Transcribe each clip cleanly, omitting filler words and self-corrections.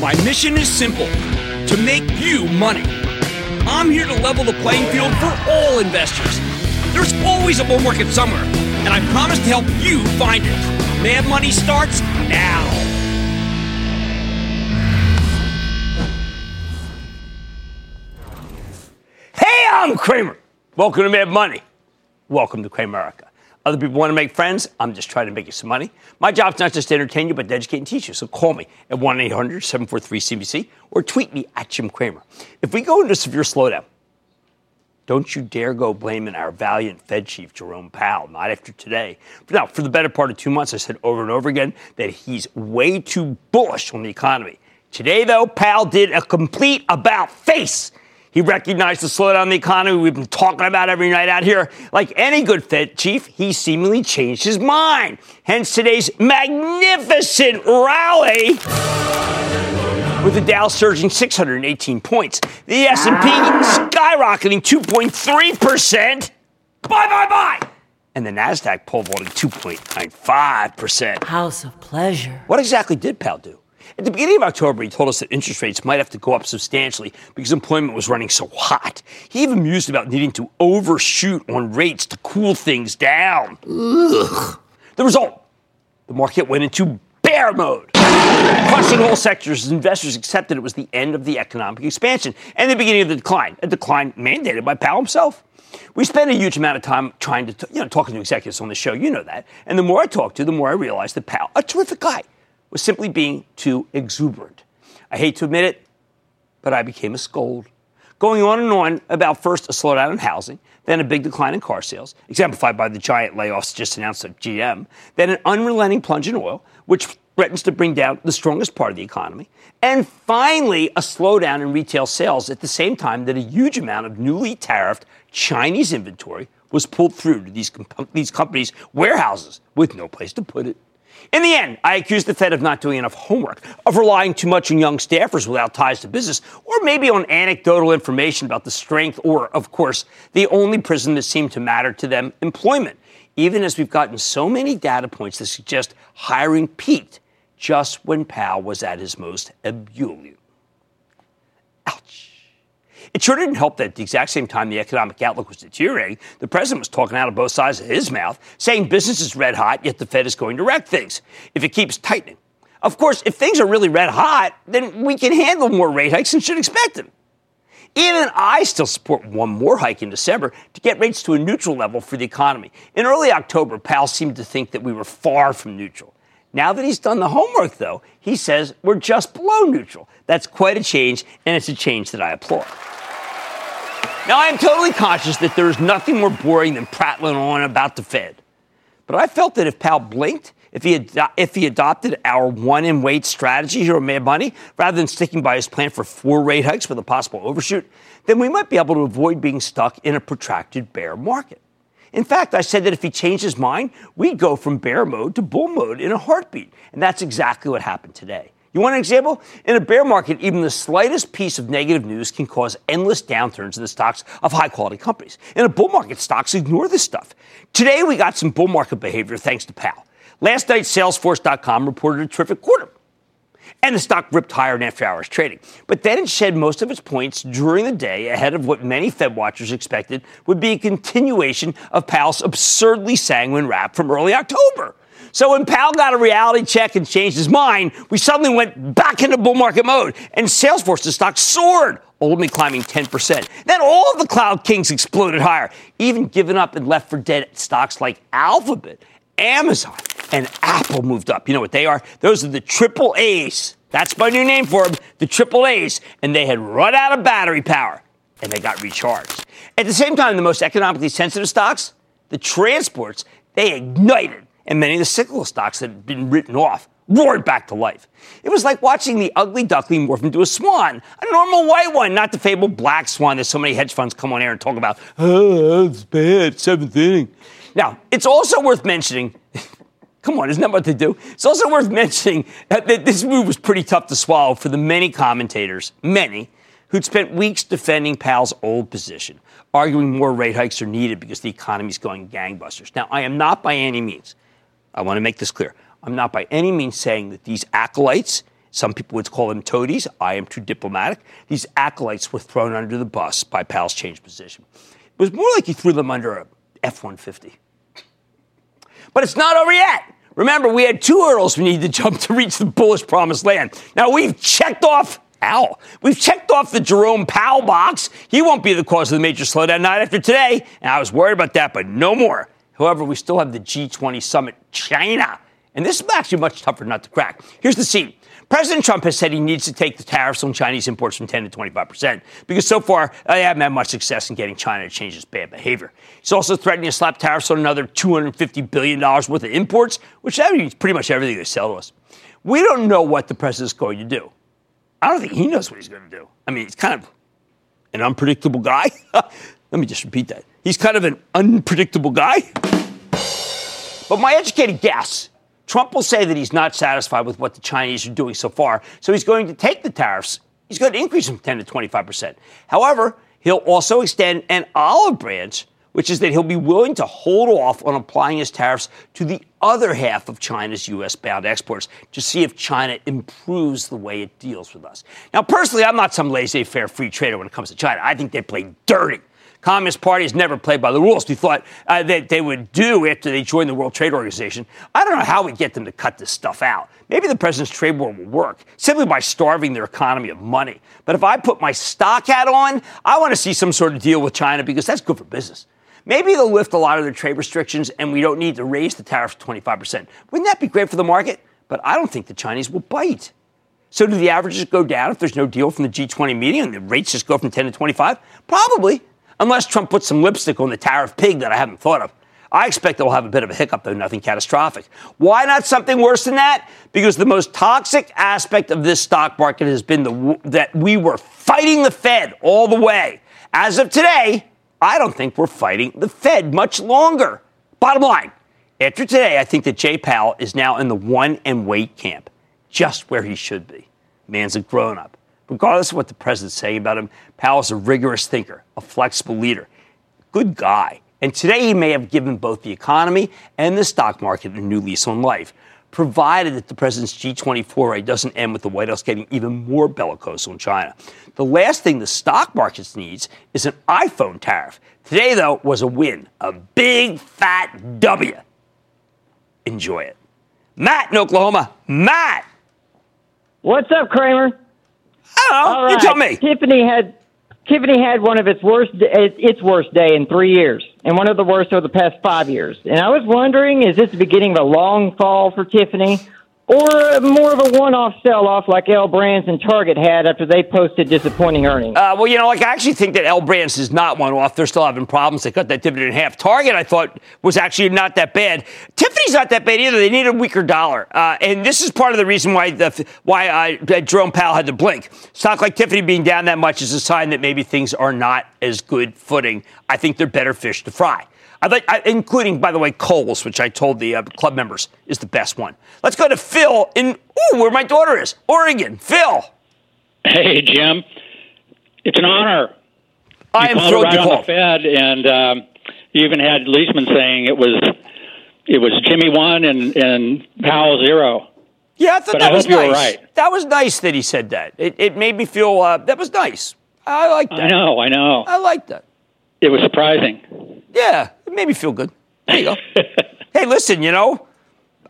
My mission is simple, to make you money. I'm here to level the playing field for all investors. There's always a bull market somewhere, and I promise to help you find it. Mad Money starts now. Hey, I'm Cramer. Welcome to Mad Money. Welcome to Cramerica. Other people want to make friends. I'm just trying to make you some money. My job's not just to entertain you, but to educate and teach you. So call me at 1-800-743-CBC or tweet me at Jim Cramer. If we go into severe slowdown, don't you dare go blaming our valiant Fed chief, Jerome Powell, not after today. But now, for the better part of 2 months, I said over and over again that he's way too bullish on the economy. Today, though, Powell did a complete about-face. He recognized the slowdown in the economy we've been talking about every night out here. Like any good Fed chief, he seemingly changed his mind. Hence today's magnificent rally with the Dow surging 618 points. The S&P skyrocketing 2.3%. Bye. And the NASDAQ pole vaulting 2.95%. House of pleasure. What exactly did Powell do? At the beginning of October, he told us that interest rates might have to go up substantially because employment was running so hot. He even mused about needing to overshoot on rates to cool things down. Ugh. The result, the market went into bear mode, crushing all sectors as investors accepted it was the end of the economic expansion and the beginning of the decline, a decline mandated by Powell himself. We spend a huge amount of time trying to, talking to executives on the show, you know that. And the more I talk to, the more I realize that Powell, a terrific guy, was simply being too exuberant. I hate to admit it, but I became a scold. Going on and on about first a slowdown in housing, then a big decline in car sales, exemplified by the giant layoffs just announced at GM, then an unrelenting plunge in oil, which threatens to bring down the strongest part of the economy, and finally a slowdown in retail sales at the same time that a huge amount of newly tariffed Chinese inventory was pulled through to these companies' warehouses with no place to put it. In the end, I accused the Fed of not doing enough homework, of relying too much on young staffers without ties to business, or maybe on anecdotal information about the strength or, of course, the only prism that seemed to matter to them, employment, even as we've gotten so many data points that suggest hiring peaked just when Powell was at his most ebullient. Ouch. It sure didn't help that at the exact same time the economic outlook was deteriorating, the president was talking out of both sides of his mouth, saying business is red hot, yet the Fed is going to wreck things if it keeps tightening. Of course, if things are really red hot, then we can handle more rate hikes and should expect them. Even I still support one more hike in December to get rates to a neutral level for the economy. In early October, Powell seemed to think that we were far from neutral. Now that he's done the homework, though, he says we're just below neutral. That's quite a change, and it's a change that I applaud. Now, I am totally conscious that there is nothing more boring than prattling on about the Fed. But I felt that if Powell blinked, if he adopted our one-and-wait strategy here on Mad Money, rather than sticking by his plan for 4 rate hikes with a possible overshoot, then we might be able to avoid being stuck in a protracted bear market. In fact, I said that if he changed his mind, we'd go from bear mode to bull mode in a heartbeat. And that's exactly what happened today. You want an example? In a bear market, even the slightest piece of negative news can cause endless downturns in the stocks of high-quality companies. In a bull market, stocks ignore this stuff. Today, we got some bull market behavior thanks to Powell. Last night, Salesforce.com reported a terrific quarter. And the stock ripped higher in after-hours trading. But then it shed most of its points during the day ahead of what many Fed watchers expected would be a continuation of Powell's absurdly sanguine rap from early October. So when Powell got a reality check and changed his mind, we suddenly went back into bull market mode, and Salesforce's stock soared, only climbing 10%. Then all of the cloud kings exploded higher, even giving up and left for dead stocks like Alphabet, Amazon, and Apple moved up. You know what they are? Those are the triple A's. That's my new name for them, the triple A's. And they had run out of battery power, and they got recharged. At the same time, the most economically sensitive stocks, the transports, they ignited. And many of the cyclical stocks that had been written off roared back to life. It was like watching the ugly duckling morph into a swan, a normal white one, not the fabled black swan that so many hedge funds come on air and talk about. Oh, it's bad, seventh inning. Now, it's also worth mentioning, come on, isn't that what they do? It's also worth mentioning that this move was pretty tough to swallow for the many commentators, who'd spent weeks defending Powell's old position, arguing more rate hikes are needed because the economy's going gangbusters. Now, I am not by any means, I want to make this clear, I'm not by any means saying that these acolytes Some people would call them toadies. I am too diplomatic. These acolytes were thrown under the bus by Powell's changed position. It was more like he threw them under a F-150. But it's not over yet. Remember, we had two hurdles we need to jump to reach the bullish promised land. Now, we've checked off the Jerome Powell box. He won't be the cause of the major slowdown night after today. And I was worried about that, but no more. However, we still have the G20 summit, China. And this is actually much tougher nut to crack. Here's the scene. President Trump has said he needs to take the tariffs on Chinese imports from 10 to 25% because so far they haven't had much success in getting China to change its bad behavior. He's also threatening to slap tariffs on another $250 billion worth of imports, which that means pretty much everything they sell to us. We don't know what the president's going to do. I don't think he knows what he's going to do. I mean, he's kind of an unpredictable guy. Let me just repeat that. He's kind of an unpredictable guy. But my educated guess, Trump will say that he's not satisfied with what the Chinese are doing so far, so he's going to take the tariffs. He's going to increase them 10 to 25%. However, he'll also extend an olive branch, which is that he'll be willing to hold off on applying his tariffs to the other half of China's U.S.-bound exports to see if China improves the way it deals with us. Now, personally, I'm not some laissez-faire free trader when it comes to China. I think they play dirty. Communist Party has never played by the rules we thought that they would do after they joined the World Trade Organization. I don't know how we get them to cut this stuff out. Maybe the president's trade war will work simply by starving their economy of money. But if I put my stock hat on, I want to see some sort of deal with China because that's good for business. Maybe they'll lift a lot of their trade restrictions and we don't need to raise the tariffs 25%. Wouldn't that be great for the market? But I don't think the Chinese will bite. So do the averages go down if there's no deal from the G20 meeting and the rates just go from 10 to 25? Probably. Unless Trump puts some lipstick on the tariff pig that I haven't thought of. I expect they'll have a bit of a hiccup, though nothing catastrophic. Why not something worse than that? Because the most toxic aspect of this stock market has been that we were fighting the Fed all the way. As of today, I don't think we're fighting the Fed much longer. Bottom line, after today, I think that Jay Powell is now in the one-and-wait camp, just where he should be. Man's a grown-up. Regardless of what the president's saying about him, Powell's a rigorous thinker, a flexible leader, good guy. And today he may have given both the economy and the stock market a new lease on life, provided that the president's G20 foray doesn't end with the White House getting even more bellicose on China. The last thing the stock market needs is an iPhone tariff. Today, though, was a win, a big, fat W. Enjoy it. Matt in Oklahoma. Matt! What's up, Cramer? I don't know. You tell me. Tiffany had one of its worst day in 3 years, and one of the worst over the past 5 years. And I was wondering, is this the beginning of a long fall for Tiffany, or more of a one-off sell-off like L Brands and Target had after they posted disappointing earnings? I actually think that L Brands is not one-off. They're still having problems. They cut that dividend in half. Target, I thought, was actually not that bad. Tiffany's not that bad either. They need a weaker dollar. And this is part of the reason why Jerome Powell had to blink. Stock like Tiffany being down that much is a sign that maybe things are not as good footing. I think they're better fish to fry. Including, by the way, Kohl's, which I told the club members is the best one. Let's go to Phil where my daughter is, Oregon. Phil. Hey, Jim. It's an honor. I am thrilled you called. Fed, and you even had Leisman saying it was Jimmy 1 and Powell 0. Yeah, I thought but that I was nice. You were right. That was nice that he said that. It made me feel that was nice. I like that. I know. I like that. It was surprising. Yeah, it made me feel good. There you go. Hey, listen,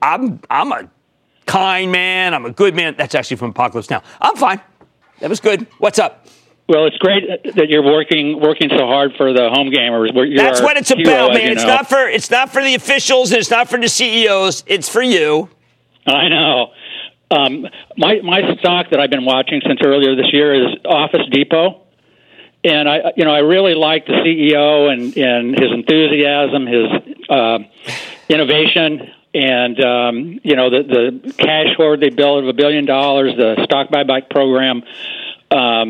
I'm a kind man. I'm a good man. That's actually from Apocalypse Now. I'm fine. That was good. What's up? Well, it's great that you're working so hard for the home gamers. That's what it's about, man. It's not for the officials. It's not for the CEOs. It's for you. I know. My stock that I've been watching since earlier this year is Office Depot. And I really like the CEO and his enthusiasm, his innovation, and the cash hoard they built of $1 billion, the stock buyback program. I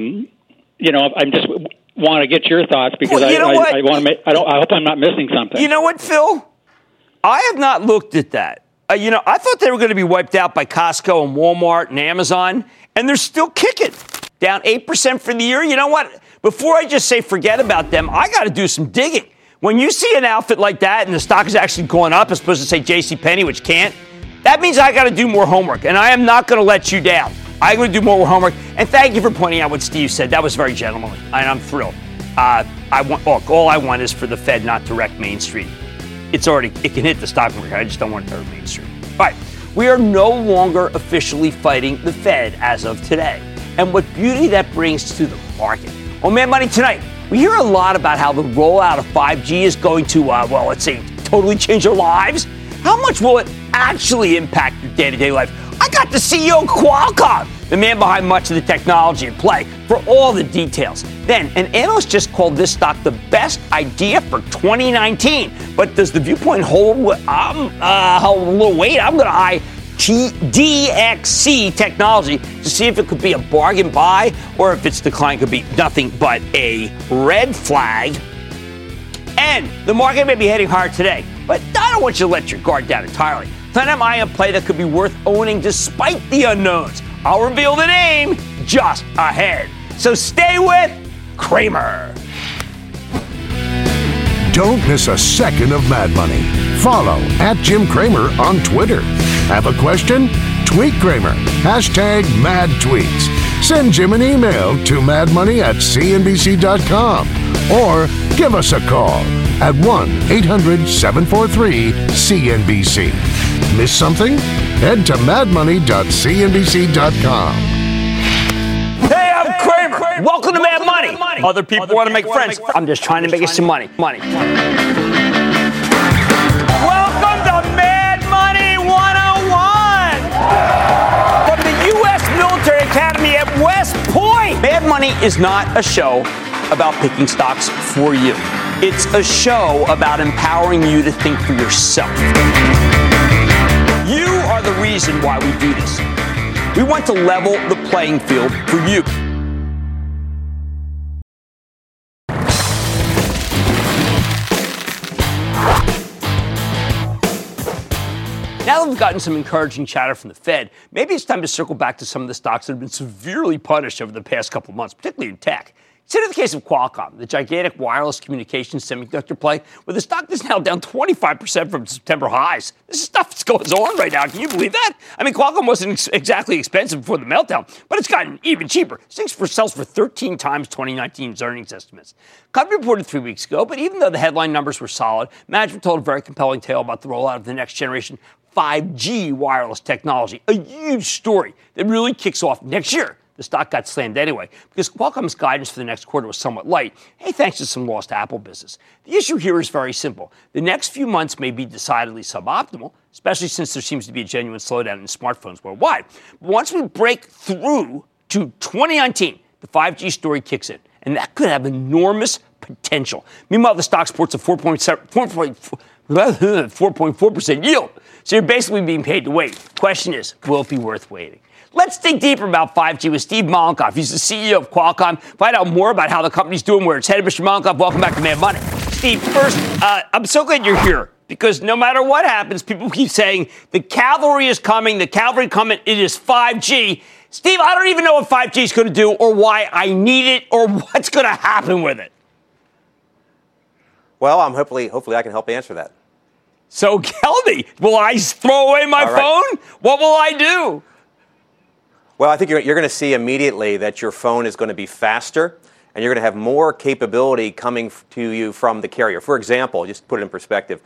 just want to get your thoughts because I want to. I hope I'm not missing something. You know what, Phil? I have not looked at that. I thought they were going to be wiped out by Costco and Walmart and Amazon, and they're still kicking, down 8% for the year. You know what? Before I just say forget about them, I got to do some digging. When you see an outfit like that and the stock is actually going up, it's supposed to say JCPenney, which can't. That means I got to do more homework, and I am not going to let you down. I'm going to do more homework. And thank you for pointing out what Steve said. That was very gentlemanly, and I'm thrilled. All I want is for the Fed not to wreck Main Street. It can hit the stock market. I just don't want it to hurt Main Street. All right. We are no longer officially fighting the Fed as of today. And what beauty that brings to the market. On Mad Money tonight, we hear a lot about how the rollout of 5G is going to, totally change our lives. How much will it actually impact your day-to-day life? I got the CEO of Qualcomm, the man behind much of the technology at play, for all the details. Then, an analyst just called this stock the best idea for 2019. But does the viewpoint hold a little weight? I'm going to eye DXC Technology to see if it could be a bargain buy or if its decline could be nothing but a red flag. And the market may be heading higher today, but I don't want you to let your guard down entirely. Tonight I'm eyeing a play that could be worth owning despite the unknowns. I'll reveal the name just ahead. So stay with Cramer. Don't miss a second of Mad Money. Follow @JimCramer on Twitter. Have a question? Tweet Cramer. #MadTweets. Send Jim an email to madmoney@cnbc.com or give us a call at 1-800-743-CNBC. Miss something? Head to madmoney.cnbc.com. Hey, I'm Cramer. Welcome to Mad Money. Other people want to make friends. I'm just trying to make us some money. Welcome to Mad Money 101 from the U.S. Military Academy at West Point. Mad Money is not a show about picking stocks for you. It's a show about empowering you to think for yourself. You are the reason why we do this. We want to level the playing field for you. Now that we've gotten some encouraging chatter from the Fed, maybe it's time to circle back to some of the stocks that have been severely punished over the past couple of months, particularly in tech. Consider the case of Qualcomm, the gigantic wireless communications semiconductor play, where the stock is now down 25% from September highs. This stuff that's going on right now. Can you believe that? I mean, Qualcomm wasn't exactly expensive before the meltdown, but it's gotten even cheaper. Sells for 13 times 2019's earnings estimates. Company reported 3 weeks ago, but even though the headline numbers were solid, management told a very compelling tale about the rollout of the next generation 5G wireless technology, a huge story that really kicks off next year. The stock got slammed anyway because Qualcomm's guidance for the next quarter was somewhat light, thanks to some lost Apple business. The issue here is very simple. The next few months may be decidedly suboptimal, especially since there seems to be a genuine slowdown in smartphones worldwide. But once we break through to 2019, the 5G story kicks in, and that could have enormous potential. Meanwhile, the stock sports a 4.4% yield, so you're basically being paid to wait. Question is, will it be worth waiting? Let's dig deeper about 5G with Steve Mollenkopf. He's the CEO of Qualcomm. Find out more about how the company's doing, where it's headed. Mr. Mollenkopf, welcome back to Mad Money. Steve, first, I'm so glad you're here because no matter what happens, people keep saying the cavalry is coming, it is 5G. Steve, I don't even know what 5G is going to do or why I need it or what's going to happen with it. Well, I'm hopefully I can help answer that. So tell me, will I throw away my phone? What will I do? Well, I think you're going to see immediately that your phone is going to be faster and you're going to have more capability coming to you from the carrier. For example, just to put it in perspective,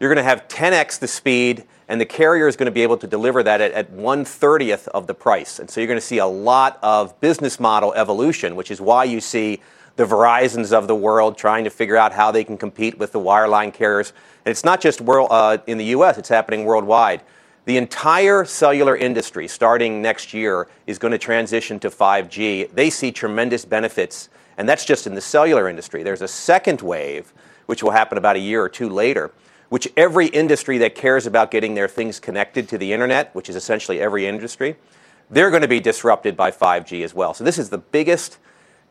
you're going to have 10x the speed and the carrier is going to be able to deliver that at 1/30th of the price. And so you're going to see a lot of business model evolution, which is why you see the Verizons of the world trying to figure out how they can compete with the wireline carriers. And it's not just in the U.S., it's happening worldwide. The entire cellular industry, starting next year, is going to transition to 5G. They see tremendous benefits, and that's just in the cellular industry. There's a second wave, which will happen about a year or two later, which every industry that cares about getting their things connected to the internet, which is essentially every industry, they're going to be disrupted by 5G as well. So this is the biggest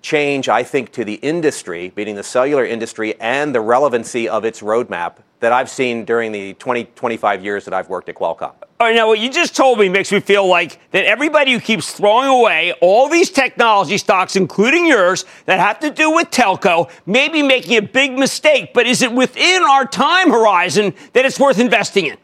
change, I think, to the industry, being the cellular industry and the relevancy of its roadmap that I've seen during the 25 years that I've worked at Qualcomm. All right, now what you just told me makes me feel like that everybody who keeps throwing away all these technology stocks, including yours, that have to do with telco, may be making a big mistake. But is it within our time horizon that it's worth investing in?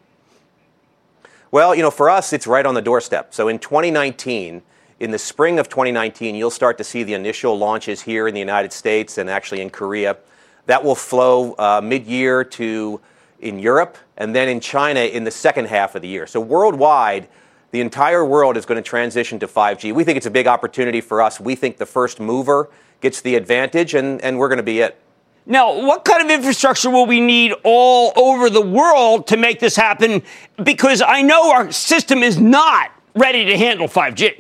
Well, for us, it's right on the doorstep. So in 2019, in the spring of 2019, you'll start to see the initial launches here in the United States and actually in Korea. That will flow mid-year to in Europe and then in China in the second half of the year. So worldwide, the entire world is going to transition to 5G. We think it's a big opportunity for us. We think the first mover gets the advantage, and we're going to be it. Now, what kind of infrastructure will we need all over the world to make this happen? Because I know our system is not ready to handle 5G.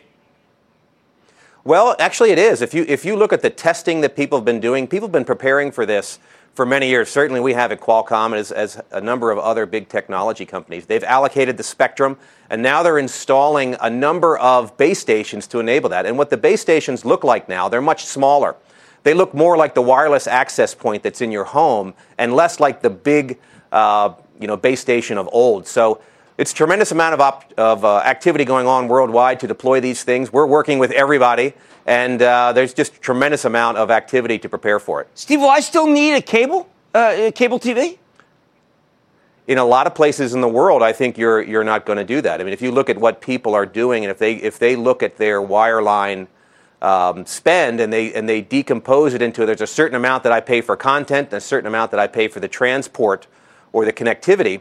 Well, actually it is. If you look at the testing that people have been doing, people have been preparing for this for many years. Certainly we have at Qualcomm, as a number of other big technology companies. They've allocated the spectrum, and now they're installing a number of base stations to enable that. And what the base stations look like now, they're much smaller. They look more like the wireless access point that's in your home and less like the big base station of old. So it's a tremendous amount of activity going on worldwide to deploy these things. We're working with everybody, and there's just a tremendous amount of activity to prepare for it. Steve, will I still need a cable TV? In a lot of places in the world, I think you're not going to do that. I mean, if you look at what people are doing, and if they look at their wireline spend and they decompose it into, there's a certain amount that I pay for content, and a certain amount that I pay for the transport or the connectivity.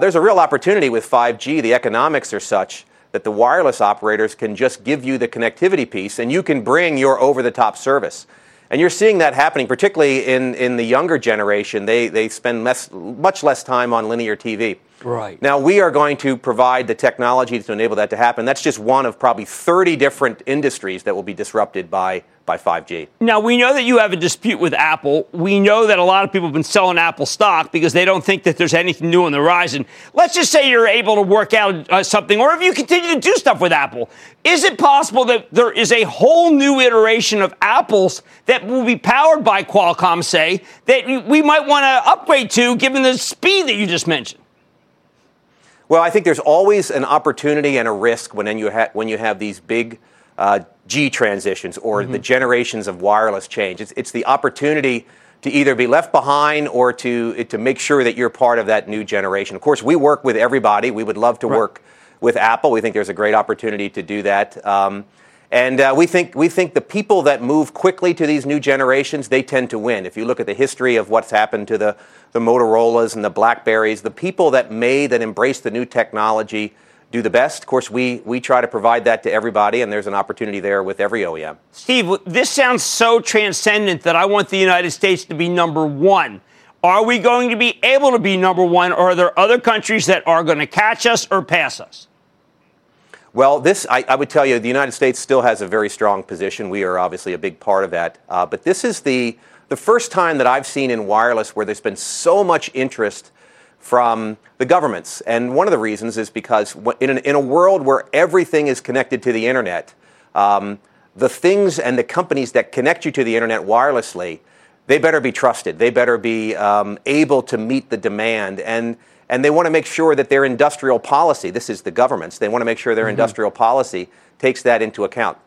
There's a real opportunity with 5G. The economics are such that the wireless operators can just give you the connectivity piece, and you can bring your over-the-top service. And you're seeing that happening, particularly in the younger generation. They spend much less time on linear TV. Right. Now, we are going to provide the technology to enable that to happen. That's just one of probably 30 different industries that will be disrupted by 5G. Now, we know that you have a dispute with Apple. We know that a lot of people have been selling Apple stock because they don't think that there's anything new on the horizon. Let's just say you're able to work out something, or if you continue to do stuff with Apple, is it possible that there is a whole new iteration of Apples that will be powered by Qualcomm, say, that we might want to upgrade to given the speed that you just mentioned? Well, I think there's always an opportunity and a risk when you have these big G transitions or the generations of wireless change. It's the opportunity to either be left behind or to make sure that you're part of that new generation. Of course, we work with everybody. We would love to work with Apple. We think there's a great opportunity to do that. And we think the people that move quickly to these new generations, they tend to win. If you look at the history of what's happened to the Motorola's and the BlackBerries, the people that embrace the new technology do the best. Of course, we try to provide that to everybody, and there's an opportunity there with every OEM. Steve, this sounds so transcendent that I want the United States to be number one. Are we going to be able to be number one, or are there other countries that are going to catch us or pass us? Well, I would tell you, the United States still has a very strong position. We are obviously a big part of that. But this is the first time that I've seen in wireless where there's been so much interest from the governments. And one of the reasons is because in a world where everything is connected to the Internet, the things and the companies that connect you to the Internet wirelessly, they better be trusted. They better be able to meet the demand. And they want to make sure that their industrial policy, this is the government's, they want to make sure their industrial policy takes that into account.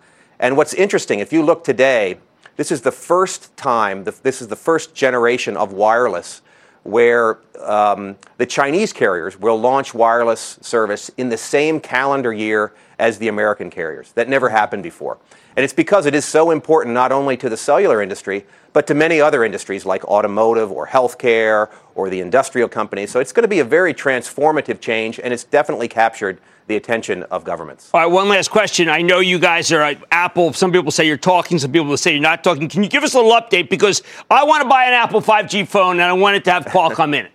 And what's interesting, if you look today, this is the first time, this is the first generation of wireless where the Chinese carriers will launch wireless service in the same calendar year as the American carriers. That never happened before. And it's because it is so important not only to the cellular industry, but to many other industries like automotive or healthcare or the industrial companies. So it's going to be a very transformative change, and it's definitely captured the attention of governments. All right, one last question. I know you guys are at Apple. Some people say you're talking. Some people say you're not talking. Can you give us a little update? Because I want to buy an Apple 5G phone, and I want it to have Qualcomm in it.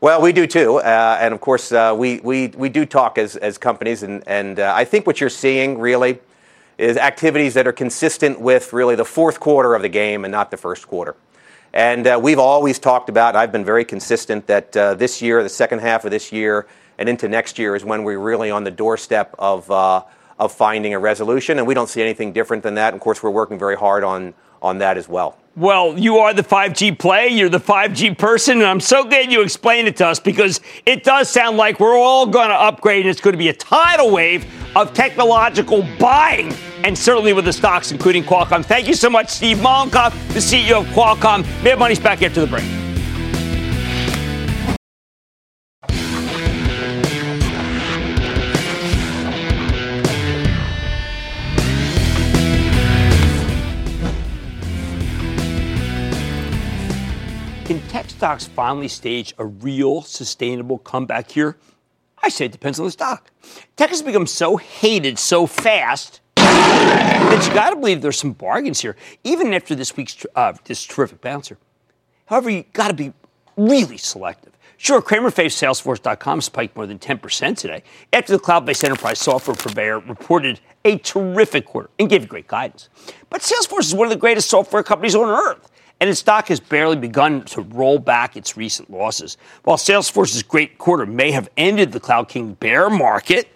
Well, we do too, and of course we do talk as companies, and I think what you're seeing really is activities that are consistent with really the fourth quarter of the game and not the first quarter. And we've always talked about, I've been very consistent, that this year, the second half of this year, and into next year is when we're really on the doorstep of finding a resolution, and we don't see anything different than that. Of course, we're working very hard on that as well. Well, you are the 5G play, you're the 5G person, and I'm so glad you explained it to us because it does sound like we're all going to upgrade and it's going to be a tidal wave of technological buying, and certainly with the stocks, including Qualcomm. Thank you so much, Steve Mollenkopf, the CEO of Qualcomm. Mad Money's back after the break. stocks finally stage a real sustainable comeback here? I say it depends on the stock. Tech has become so hated so fast that you got to believe there's some bargains here, even after this week's this terrific bouncer. However, you got to be really selective. Sure, Cramer faves Salesforce.com spiked more than 10% today after the cloud-based enterprise software purveyor reported a terrific quarter and gave great guidance. But Salesforce is one of the greatest software companies on earth, and its stock has barely begun to roll back its recent losses. While Salesforce's great quarter may have ended the Cloud King bear market,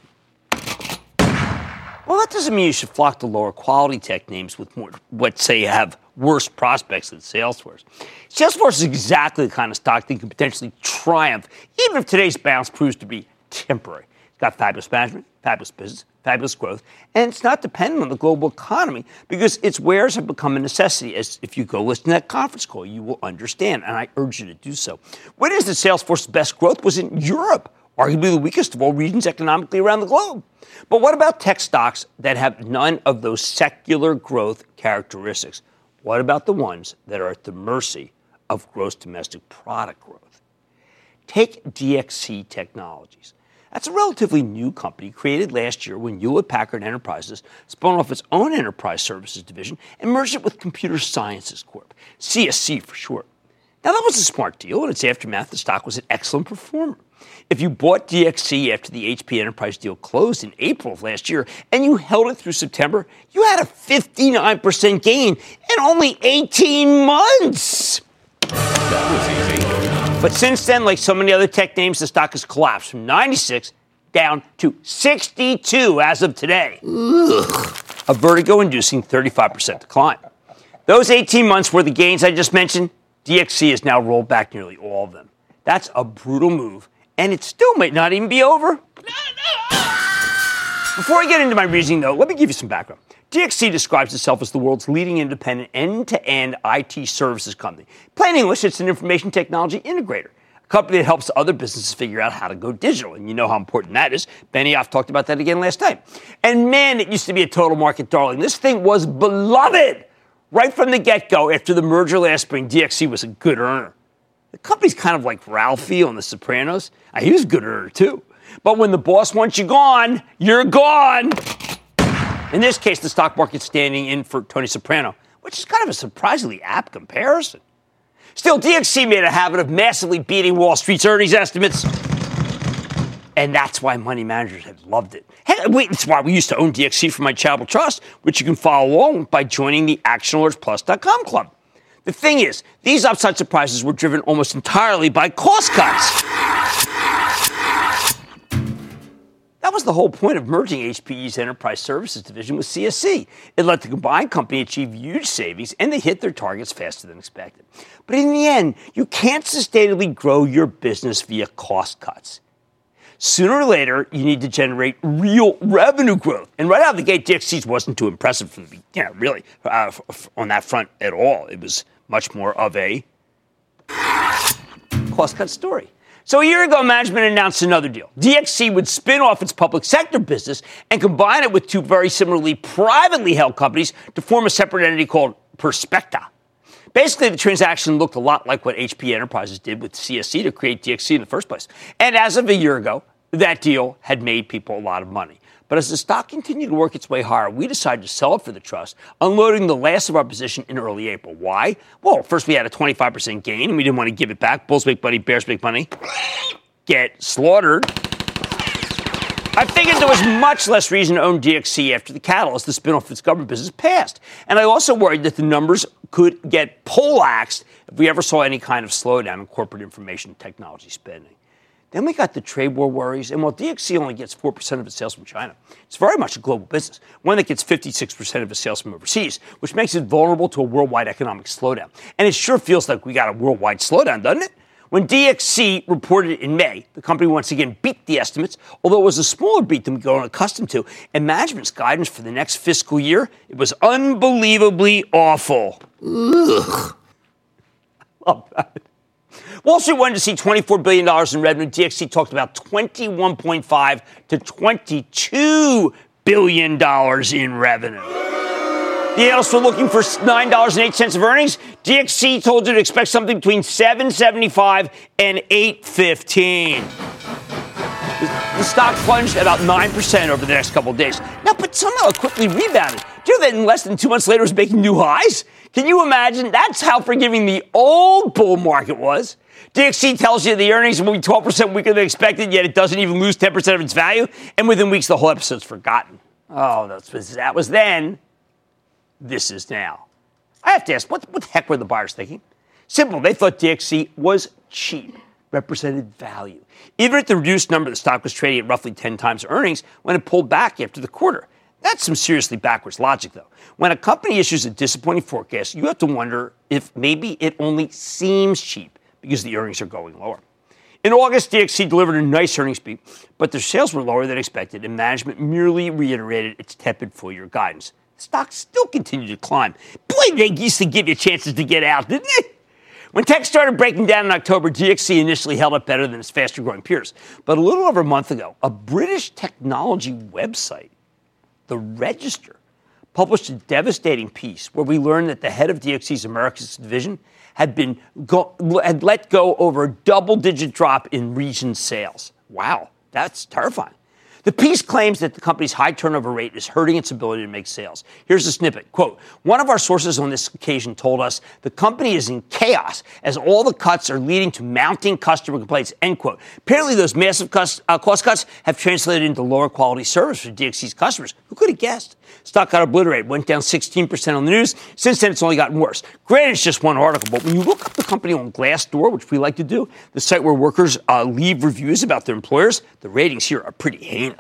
well, that doesn't mean you should flock to lower quality tech names with more, what say have worse prospects than Salesforce. Salesforce is exactly the kind of stock that can potentially triumph, even if today's bounce proves to be temporary. It's got fabulous management, fabulous business, fabulous growth, and it's not dependent on the global economy because its wares have become a necessity. As if you go listen to that conference call, you will understand, and I urge you to do so. What is the Salesforce's best growth was in Europe, arguably the weakest of all regions economically around the globe. But what about tech stocks that have none of those secular growth characteristics? What about the ones that are at the mercy of gross domestic product growth? Take DXC Technologies. That's a relatively new company created last year when Hewlett Packard Enterprises spun off its own enterprise services division and merged it with Computer Sciences Corp, CSC for short. Now, that was a smart deal. In its aftermath, the stock was an excellent performer. If you bought DXC after the HP Enterprise deal closed in April of last year and you held it through September, you had a 59% gain in only 18 months. That was easy. But since then, like so many other tech names, the stock has collapsed from 96 down to 62 as of today. Ugh. A vertigo-inducing 35% decline. Those 18 months were the gains I just mentioned. DXC has now rolled back nearly all of them. That's a brutal move, and it still might not even be over. Before I get into my reasoning, though, let me give you some background. DXC describes itself as the world's leading independent end-to-end IT services company. Plain English, it's an information technology integrator, a company that helps other businesses figure out how to go digital, and you know how important that is. Benioff talked about that again last time. And man, it used to be a total market darling. This thing was beloved. Right from the get-go, after the merger last spring, DXC was a good earner. The company's kind of like Ralphie on The Sopranos. He was a good earner, too. But when the boss wants you gone, you're gone. In this case, the stock market's standing in for Tony Soprano, which is kind of a surprisingly apt comparison. Still, DXC made a habit of massively beating Wall Street's earnings estimates. And that's why money managers have loved it. Hey, wait, that's why we used to own DXC for my charitable trust, which you can follow along by joining the ActionAlertsPlus.com club. The thing is, these upside surprises were driven almost entirely by cost cuts. That was the whole point of merging HPE's Enterprise Services division with CSC. It let the combined company achieve huge savings, and they hit their targets faster than expected. But in the end, you can't sustainably grow your business via cost cuts. Sooner or later, you need to generate real revenue growth. And right out of the gate, DXC's wasn't too impressive from the beginning, on that front at all. It was much more of a cost-cut story. So a year ago, management announced another deal. DXC would spin off its public sector business and combine it with two very similarly privately held companies to form a separate entity called Perspecta. Basically, the transaction looked a lot like what HP Enterprises did with CSC to create DXC in the first place. And as of a year ago, that deal had made people a lot of money. But as the stock continued to work its way higher, we decided to sell it for the trust, unloading the last of our position in early April. Why? Well, first we had a 25% gain, and we didn't want to give it back. Bulls make money, bears make money. Get slaughtered. I figured there was much less reason to own DXC after the catalyst, the spin-off of its government business, passed. And I also worried that the numbers could get poleaxed if we ever saw any kind of slowdown in corporate information technology spending. Then we got the trade war worries, and while DXC only gets 4% of its sales from China, it's very much a global business, one that gets 56% of its sales from overseas, which makes it vulnerable to a worldwide economic slowdown. And it sure feels like we got a worldwide slowdown, doesn't it? When DXC reported in May, the company once again beat the estimates, although it was a smaller beat than we've grown accustomed to, and management's guidance for the next fiscal year, it was unbelievably awful. Ugh. Oh, God. Wall Street wanted to see $24 billion in revenue. DXC talked about $21.5 to $22 billion in revenue. Yale's still looking for $9.08 of earnings. DXC told you to expect something between $7.75 and $8.15. The stock plunged about 9% over the next couple of days. Now, but somehow it quickly rebounded. Do you know that in less than 2 months later it was making new highs? Can you imagine? That's how forgiving the old bull market was. DXC tells you the earnings will be 12% weaker than expected, yet it doesn't even lose 10% of its value. And within weeks, the whole episode's forgotten. Oh, that was then. This is now. I have to ask, what the heck were the buyers thinking? Simple. They thought DXC was cheap, represented value. Even at the reduced number, the stock was trading at roughly 10 times earnings when it pulled back after the quarter. That's some seriously backwards logic, though. When a company issues a disappointing forecast, you have to wonder if maybe it only seems cheap because the earnings are going lower. In August, DXC delivered a nice earnings beat, but their sales were lower than expected, and management merely reiterated its tepid full-year guidance. The stock still continued to climb. Boy, they used to give you chances to get out, didn't they? When tech started breaking down in October, DXC initially held up better than its faster-growing peers. But a little over a month ago, a British technology website, The Register, published a devastating piece where we learned that the head of DXC's Americas division had let go over a double-digit drop in region sales. Wow, that's terrifying. The piece claims that the company's high turnover rate is hurting its ability to make sales. Here's a snippet. Quote, one of our sources on this occasion told us the company is in chaos as all the cuts are leading to mounting customer complaints, end quote. Apparently those massive cost cuts have translated into lower quality service for DXC's customers. Who could have guessed? Stock got obliterated, went down 16% on the news. Since then, it's only gotten worse. Granted, it's just one article, but when you look up the company on Glassdoor, which we like to do, the site where workers leave reviews about their employers, the ratings here are pretty heinous.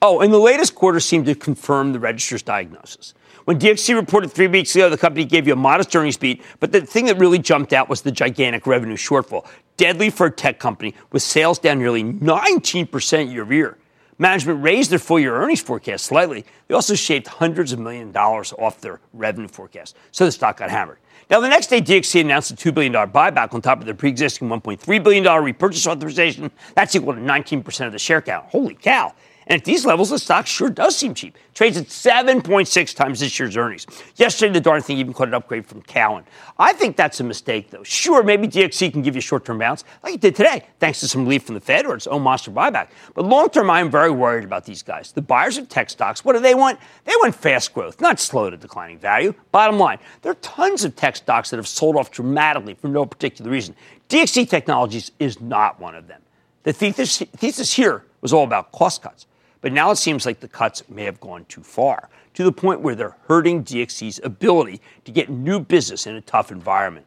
Oh, and the latest quarter seemed to confirm the Register's diagnosis. When DXC reported 3 weeks ago, the company gave you a modest earnings beat, but the thing that really jumped out was the gigantic revenue shortfall, deadly for a tech company, with sales down nearly 19% year-over-year. Management raised their full-year earnings forecast slightly. They also shaved hundreds of million dollars off their revenue forecast, so the stock got hammered. Now, the next day, DXC announced a $2 billion buyback on top of their pre-existing $1.3 billion repurchase authorization. That's equal to 19% of the share count. Holy cow. And at these levels, the stock sure does seem cheap. Trades at 7.6 times this year's earnings. Yesterday, the darn thing even caught an upgrade from Cowen. I think that's a mistake, though. Sure, maybe DXC can give you a short-term bounce, like it did today, thanks to some relief from the Fed or its own monster buyback. But long-term, I am very worried about these guys. The buyers of tech stocks, what do they want? They want fast growth, not slow to declining value. Bottom line, there are tons of tech stocks that have sold off dramatically for no particular reason. DXC Technologies is not one of them. The thesis here was all about cost cuts. But now it seems like the cuts may have gone too far, to the point where they're hurting DXC's ability to get new business in a tough environment.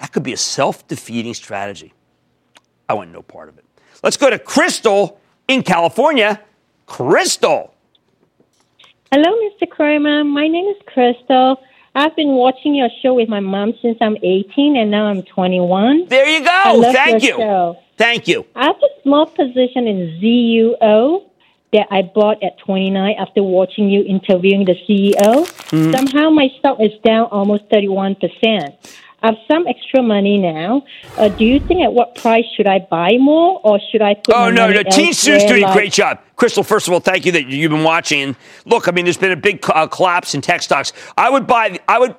That could be a self-defeating strategy. I want no part of it. Let's go to Crystal in California. Crystal. Hello, Mr. Cramer. My name is Crystal. I've been watching your show with my mom since I'm 18, and now I'm 21. There you go. I love your show. Thank you. I have a small position in ZUO. That I bought at 29 after watching you interviewing the CEO. Mm. Somehow my stock is down almost 31%. I have some extra money now. Do you think at what price should I buy more, or should I put money Teen Sue's doing a great job. Crystal, first of all, thank you that you've been watching. Look, I mean, there's been a big collapse in tech stocks. I would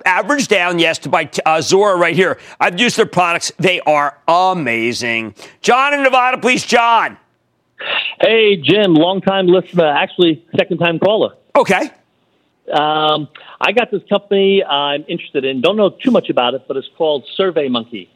average down, yes, to buy Zora right here. I've used their products. They are amazing. John in Nevada, please, John. Hey, Jim, long-time listener, actually second-time caller. Okay. I got this company I'm interested in. Don't know too much about it, but it's called SurveyMonkey.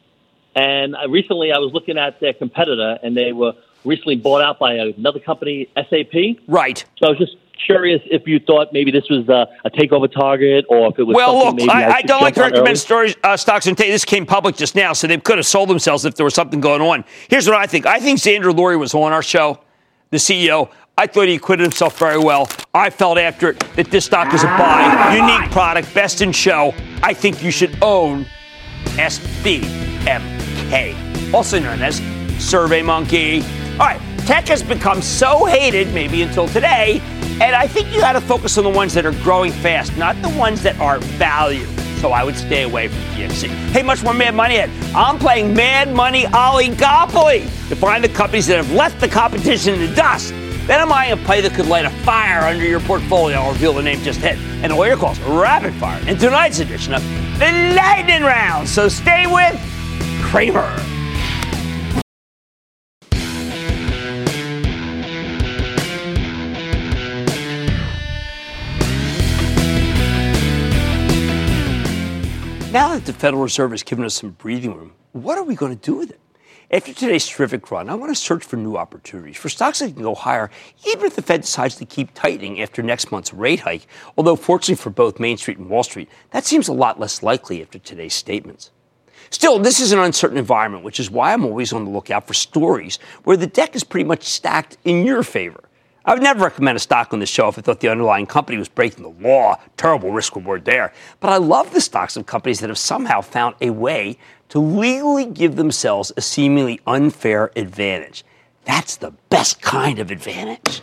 And I was looking at their competitor, and they were recently bought out by another company, SAP. Right. So I was just curious if you thought maybe this was a takeover target, or if it was something. Well, look, I don't like to recommend stocks, and this came public just now, so they could have sold themselves if there was something going on. Here's what I think. I think Xander Lurie was on our show, the CEO. I thought he acquitted himself very well. I felt after it that this stock is a buy. Unique product, best in show. I think you should own SBMK, also known as SurveyMonkey. All right, tech has become so hated, maybe until today, and I think you got to focus on the ones that are growing fast, not the ones that are value. So I would stay away from DXC. Hey, much more Mad Money ahead. I'm playing Mad Money Oligopoly to find the companies that have left the competition in the dust Then I'm eyeing a play that could light a fire under your portfolio. I'll reveal the name just hit. And all your calls, rapid fire, in tonight's edition of The Lightning Round. So stay with Cramer. Now that the Federal Reserve has given us some breathing room, what are we going to do with it? After today's terrific run, I want to search for new opportunities for stocks that can go higher, even if the Fed decides to keep tightening after next month's rate hike, although fortunately for both Main Street and Wall Street, that seems a lot less likely after today's statements. Still, this is an uncertain environment, which is why I'm always on the lookout for stories where the deck is pretty much stacked in your favor. I would never recommend a stock on this show if I thought the underlying company was breaking the law. Terrible risk reward there. But I love the stocks of companies that have somehow found a way to legally give themselves a seemingly unfair advantage. That's the best kind of advantage.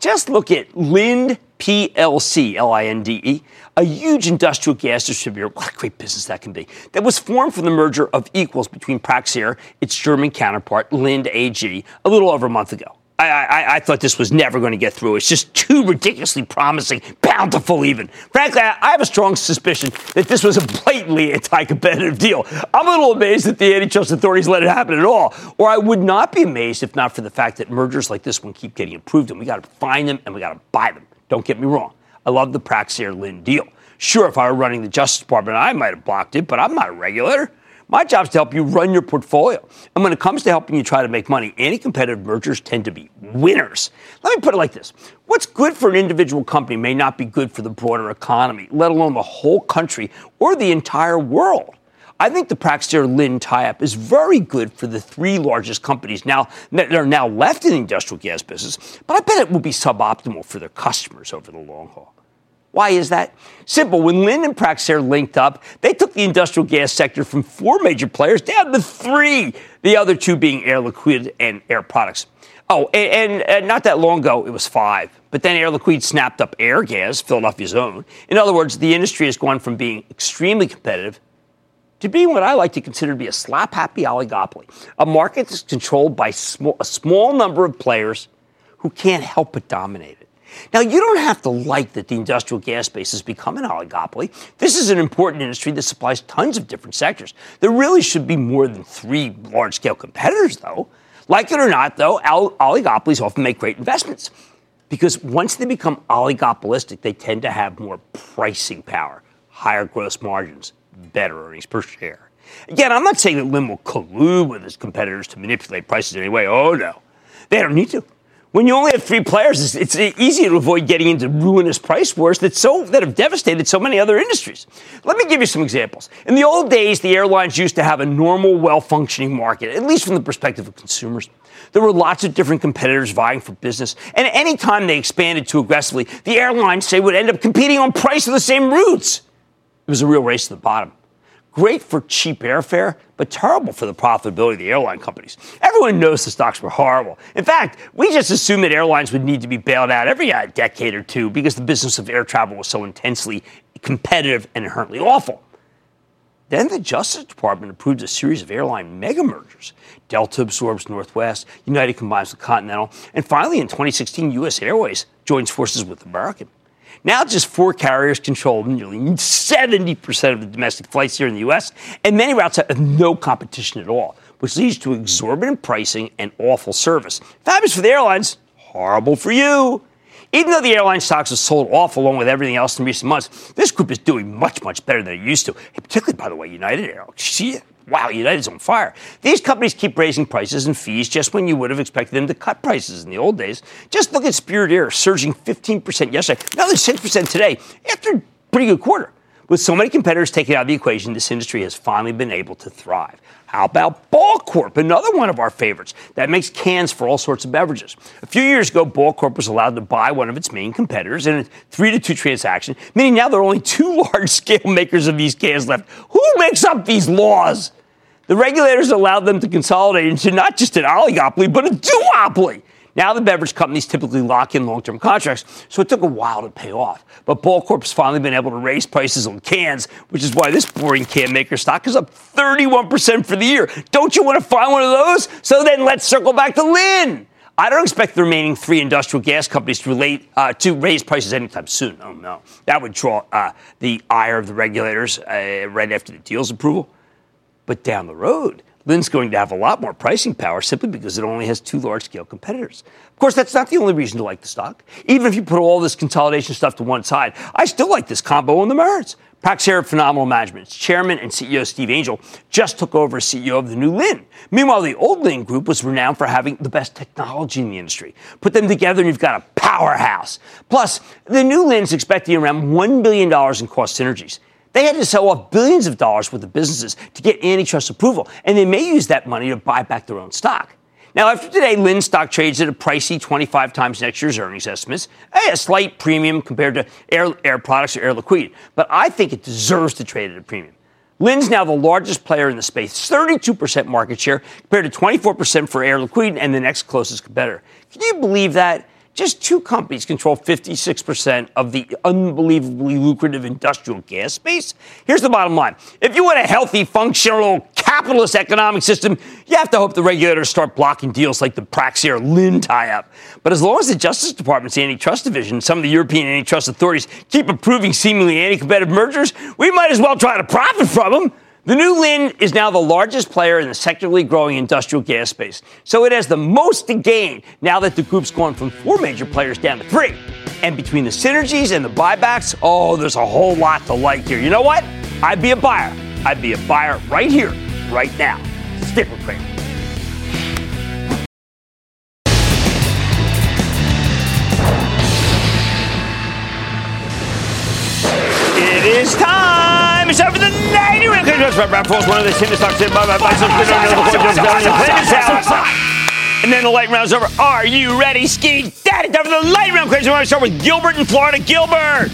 Just look at Linde PLC, Linde, a huge industrial gas distributor. What a great business that can be. That was formed from the merger of equals between Praxair, its German counterpart, Linde AG, a little over a month ago. I thought this was never going to get through. It's just too ridiculously promising, bountiful even. Frankly, I have a strong suspicion that this was a blatantly anti-competitive deal. I'm a little amazed that the antitrust authorities let it happen at all, or I would not be amazed if not for the fact that mergers like this one keep getting approved, and we got to find them and we got to buy them. Don't get me wrong. I love the Praxair-Linde deal. Sure, if I were running the Justice Department, I might have blocked it, but I'm not a regulator. My job is to help you run your portfolio. And when it comes to helping you try to make money, anti-competitive mergers tend to be winners. Let me put it like this. What's good for an individual company may not be good for the broader economy, let alone the whole country or the entire world. I think the Praxair-Linde tie-up is very good for the three largest companies now that are now left in the industrial gas business, but I bet it will be suboptimal for their customers over the long haul. Why is that? Simple. When Linde and Praxair linked up, they took the industrial gas sector from four major players down to three, the other two being Air Liquide and Air Products. Oh, and not that long ago, it was five. But then Air Liquide snapped up Airgas, Philadelphia's own. In other words, the industry has gone from being extremely competitive to being what I like to consider to be a slap-happy oligopoly, a market that's controlled by a small number of players who can't help but dominate it. Now, you don't have to like that the industrial gas space has become an oligopoly. This is an important industry that supplies tons of different sectors. There really should be more than three large-scale competitors, though. Like it or not, though, oligopolies often make great investments because once they become oligopolistic, they tend to have more pricing power, higher gross margins, better earnings per share. Again, I'm not saying that Linde will collude with its competitors to manipulate prices in any way. Oh, no. They don't need to. When you only have three players, it's easy to avoid getting into ruinous price wars that have devastated so many other industries. Let me give you some examples. In the old days, the airlines used to have a normal, well-functioning market, at least from the perspective of consumers. There were lots of different competitors vying for business, and any time they expanded too aggressively, the airlines, say, would end up competing on price of the same routes. It was a real race to the bottom. Great for cheap airfare, but terrible for the profitability of the airline companies. Everyone knows the stocks were horrible. In fact, we just assumed that airlines would need to be bailed out every decade or two because the business of air travel was so intensely competitive and inherently awful. Then the Justice Department approved a series of airline mega-mergers. Delta absorbs Northwest, United combines with Continental, and finally in 2016, U.S. Airways joins forces with American. Now just four carriers control nearly 70% of the domestic flights here in the U.S., and many routes have no competition at all, which leads to exorbitant pricing and awful service. Fabulous for the airlines, horrible for you. Even though the airline stocks have sold off along with everything else in recent months, this group is doing much, much better than it used to. Hey, particularly, by the way, United Airlines. Wow, United's on fire. These companies keep raising prices and fees just when you would have expected them to cut prices in the old days. Just look at Spirit Air surging 15% yesterday, another 6% today, after a pretty good quarter. With so many competitors taken out of the equation, this industry has finally been able to thrive. How about Ball Corp, another one of our favorites that makes cans for all sorts of beverages? A few years ago, Ball Corp was allowed to buy one of its main competitors in a 3-2 transaction, meaning now there are only two large-scale makers of these cans left. Who makes up these laws? The regulators allowed them to consolidate into not just an oligopoly, but a duopoly. Now the beverage companies typically lock in long-term contracts, so it took a while to pay off. But Ball Corp's finally been able to raise prices on cans, which is why this boring can maker stock is up 31% for the year. Don't you want to find one of those? So then let's circle back to Linde. I don't expect the remaining three industrial gas companies to raise prices anytime soon. Oh, no. That would draw the ire of the regulators right after the deal's approval. But down the road, Linde's going to have a lot more pricing power simply because it only has two large-scale competitors. Of course, that's not the only reason to like the stock. Even if you put all this consolidation stuff to one side, I still like this combo on the merits. Praxair, phenomenal management. Its chairman and CEO Steve Angel just took over as CEO of the new Linde. Meanwhile, the old Linde group was renowned for having the best technology in the industry. Put them together and you've got a powerhouse. Plus, the new Linde's expecting around $1 billion in cost synergies. They had to sell off billions of dollars worth of businesses to get antitrust approval, and they may use that money to buy back their own stock. Now, after today, Linde stock trades at a pricey 25 times next year's earnings estimates, a slight premium compared to Air Products or Air Liquide, but I think it deserves to trade at a premium. Linde's now the largest player in the space, 32% market share compared to 24% for Air Liquide and the next closest competitor. Can you believe that? Just two companies control 56% of the unbelievably lucrative industrial gas space. Here's the bottom line. If you want a healthy, functional, capitalist economic system, you have to hope the regulators start blocking deals like the Praxair-Linde tie-up. But as long as the Justice Department's antitrust division and some of the European antitrust authorities keep approving seemingly anti-competitive mergers, we might as well try to profit from them. The new Linde is now the largest player in the sectorally growing industrial gas space, so it has the most to gain now that the group's gone from four major players down to three. And between the synergies and the buybacks, oh, there's a whole lot to like here. You know what? I'd be a buyer. I'd be a buyer right here, right now. Stick with Cramer. It is time. It's time for the and then the light round's over. Are you ready, Ski? That is time for the light round question. We're going to start with Gilbert in Florida. Gilbert!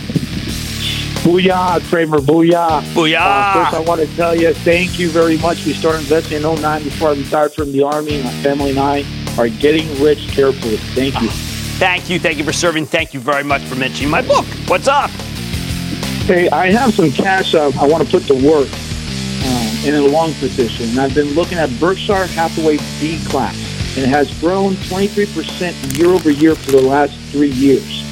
Booyah, Cramer. Booyah. Booyah. First, I want to tell you, thank you very much. We started investing in 09 before I retired from the Army. My family and I are getting rich carefully. Thank you. Thank you. Thank you for serving. Thank you very much for mentioning my book. What's up? Hey, I have some cash I want to put to work. In a long position, and I've been looking at Berkshire Hathaway B class, and it has grown 23% year over year for the last 3 years.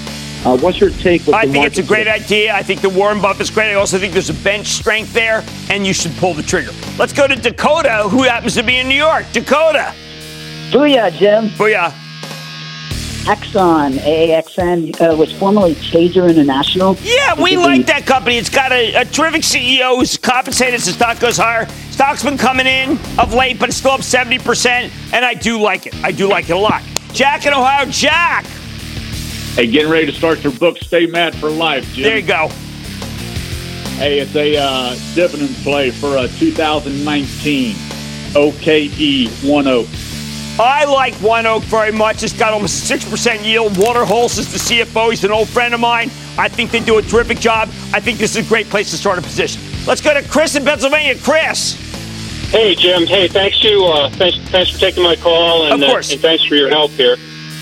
What's your take? With I the think it's a great idea. I think the Warren Buffett's great. I also think there's a bench strength there, and you should pull the trigger. Let's go to Dakota, who happens to be in New York. Dakota. Booyah, Jim. Booyah. Exxon, AXN, was formerly Taser International. Yeah, we like that company. It's got a terrific CEO who's compensated as the stock goes higher. Stock's been coming in of late, but it's still up 70%, and I do like it. I do like it a lot. Jack in Ohio. Jack! Hey, getting ready to start your book, Stay Mad for Life, Jim. There you go. Hey, it's a dividend play for 2019, OKE 10. I like One Oak very much. It's got almost a 6% yield. Walter Hulse is the CFO. He's an old friend of mine. I think they do a terrific job. I think this is a great place to start a position. Let's go to Chris in Pennsylvania. Chris. Hey, Jim. Hey, thanks for taking my call. And, of course. And thanks for your help here.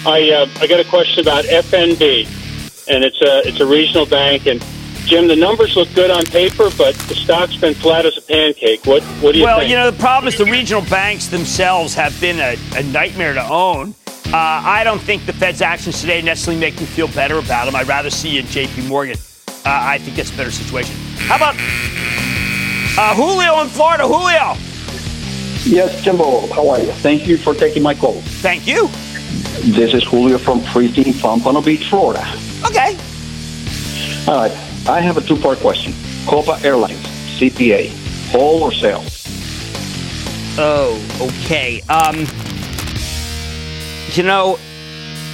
I got a question about FNB, and it's a regional bank. And, Jim, the numbers look good on paper, but the stock's been flat as a pancake. What do you think? Well, you know, the problem is the regional banks themselves have been a nightmare to own. I don't think the Fed's actions today necessarily make me feel better about them. I'd rather see you in J.P. Morgan. I think that's a better situation. How about Julio in Florida? Julio. Yes, Jimbo. How are you? Thank you for taking my call. Thank you. This is Julio from Pristine, Pompano Beach, Florida. Okay. All right. I have a two-part question. Copa Airlines, CPA, whole or sale? Oh, okay. You know,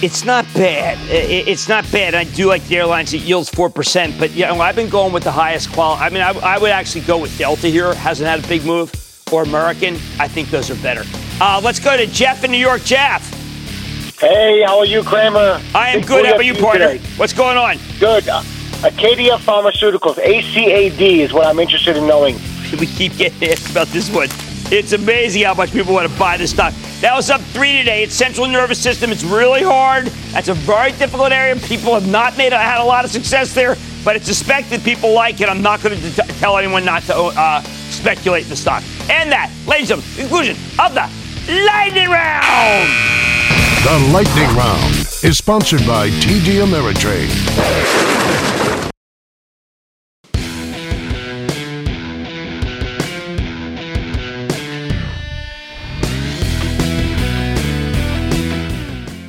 it's not bad. It's not bad. I do like the airlines. It yields 4%. But, you know, I've been going with the highest quality. I mean, I would actually go with Delta here. Hasn't had a big move. Or American. I think those are better. Let's go to Jeff in New York. Jeff. Hey, how are you, Cramer? I am good. How are you, partner? What's going on? Good. Acadia Pharmaceuticals, ACAD, is what I'm interested in knowing. We keep getting asked about this one. It's amazing how much people want to buy this stock. That was up 3 today. It's central nervous system. It's really hard. That's a very difficult area. People have not had a lot of success there, but it's suspected people like it. I'm not going to tell anyone not to speculate in the stock. And that, ladies and gentlemen, conclusion of the lightning round. The Lightning Round is sponsored by TD Ameritrade.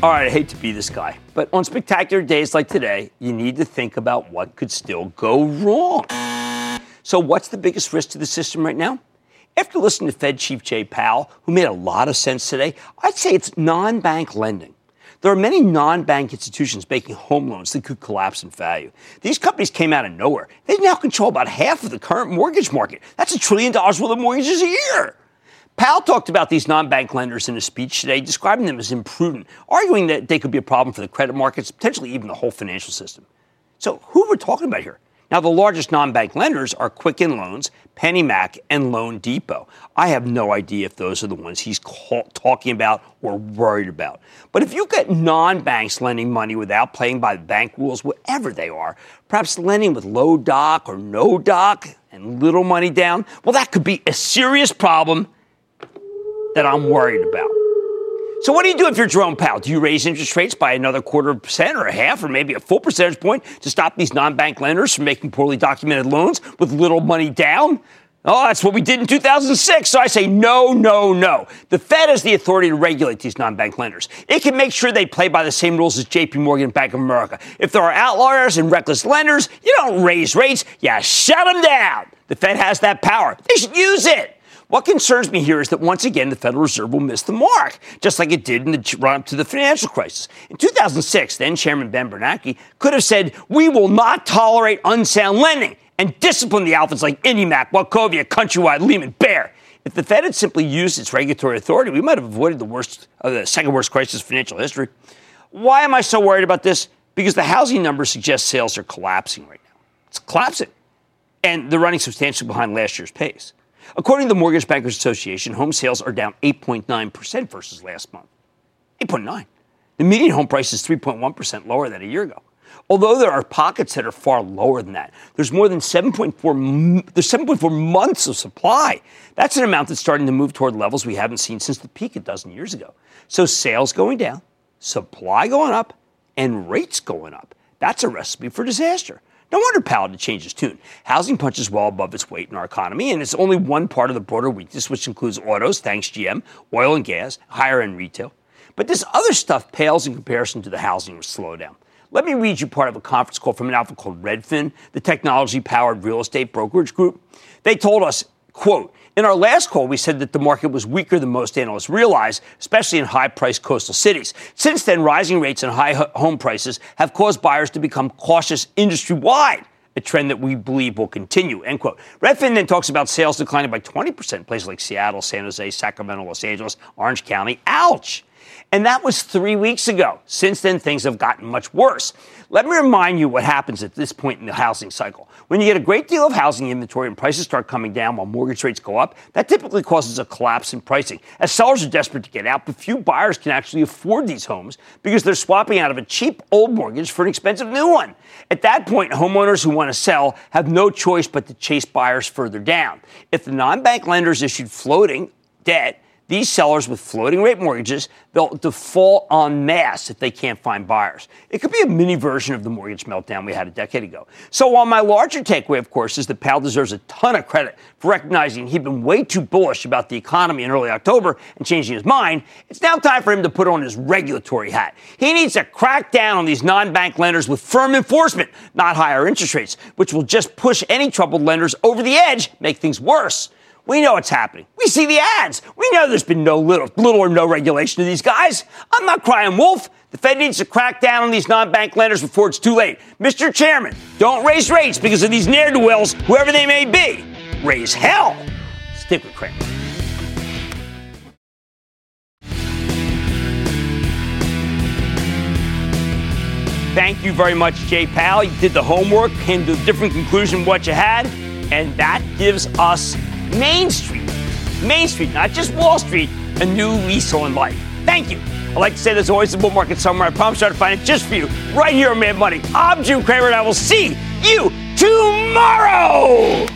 All right, I hate to be this guy, but on spectacular days like today, you need to think about what could still go wrong. So what's the biggest risk to the system right now? After listening to Fed Chief Jay Powell, who made a lot of sense today, I'd say it's non-bank lending. There are many non-bank institutions making home loans that could collapse in value. These companies came out of nowhere. They now control about half of the current mortgage market. That's $1 trillion worth of mortgages a year. Powell talked about these non-bank lenders in a speech today, describing them as imprudent, arguing that they could be a problem for the credit markets, potentially even the whole financial system. So who we're talking about here? Now, the largest non-bank lenders are Quicken Loans, PennyMac, and Loan Depot. I have no idea if those are the ones he's talking about or worried about. But if you get non-banks lending money without playing by the bank rules, whatever they are, perhaps lending with low doc or no doc and little money down, well, that could be a serious problem that I'm worried about. So what do you do if you're Jerome Powell? Do you raise interest rates by another 0.25% or a half or maybe a full percentage point to stop these non-bank lenders from making poorly documented loans with little money down? Oh, that's what we did in 2006. So I say no, no, no. The Fed has the authority to regulate these non-bank lenders. It can make sure they play by the same rules as J.P. Morgan and Bank of America. If there are outliers and reckless lenders, you don't raise rates, you shut them down. The Fed has that power. They should use it. What concerns me here is that, once again, the Federal Reserve will miss the mark, just like it did in the run-up to the financial crisis. In 2006, then-Chairman Ben Bernanke could have said, we will not tolerate unsound lending and discipline the alphas like IndyMac, Wachovia, Countrywide, Lehman, Bear. If the Fed had simply used its regulatory authority, we might have avoided the second-worst crisis in financial history. Why am I so worried about this? Because the housing numbers suggest sales are collapsing right now. It's collapsing. And they're running substantially behind last year's pace. According to the Mortgage Bankers Association, home sales are down 8.9% versus last month. 8.9. The median home price is 3.1% lower than a year ago. Although there are pockets that are far lower than that, there's more than 7.4 months of supply. That's an amount that's starting to move toward levels we haven't seen since the peak a dozen years ago. So sales going down, supply going up, and rates going up. That's a recipe for disaster. No wonder Powell had to change his tune. Housing punches well above its weight in our economy, and it's only one part of the broader weakness, which includes autos, thanks GM, oil and gas, higher-end retail. But this other stuff pales in comparison to the housing slowdown. Let me read you part of a conference call from an outfit called Redfin, the technology-powered real estate brokerage group. They told us, quote, in our last call, we said that the market was weaker than most analysts realize, especially in high-priced coastal cities. Since then, rising rates and high home prices have caused buyers to become cautious industry-wide, a trend that we believe will continue, end quote. Redfin then talks about sales declining by 20% in places like Seattle, San Jose, Sacramento, Los Angeles, Orange County. Ouch! And that was 3 weeks ago. Since then, things have gotten much worse. Let me remind you what happens at this point in the housing cycle. When you get a great deal of housing inventory and prices start coming down while mortgage rates go up, that typically causes a collapse in pricing, as sellers are desperate to get out, but few buyers can actually afford these homes because they're swapping out of a cheap old mortgage for an expensive new one. At that point, homeowners who want to sell have no choice but to chase buyers further down. If the non-bank lenders issued floating debt, these sellers with floating rate mortgages, they'll default en masse if they can't find buyers. It could be a mini version of the mortgage meltdown we had a decade ago. So while my larger takeaway, of course, is that Powell deserves a ton of credit for recognizing he'd been way too bullish about the economy in early October and changing his mind, it's now time for him to put on his regulatory hat. He needs to crack down on these non-bank lenders with firm enforcement, not higher interest rates, which will just push any troubled lenders over the edge, make things worse. We know it's happening. We see the ads. We know there's been no little or no regulation of these guys. I'm not crying wolf. The Fed needs to crack down on these non-bank lenders before it's too late. Mr. Chairman, don't raise rates because of these ne'er-do-wells, whoever they may be. Raise hell. Stick with Cramer. Thank you very much, Jay Powell. You did the homework, came to a different conclusion than what you had, and that gives us Main Street, not just Wall Street, a new lease on life. Thank you. I like to say there's always a bull market somewhere. I promise you I'll find it just for you right here on Mad Money. I'm Jim Cramer, and I will see you tomorrow.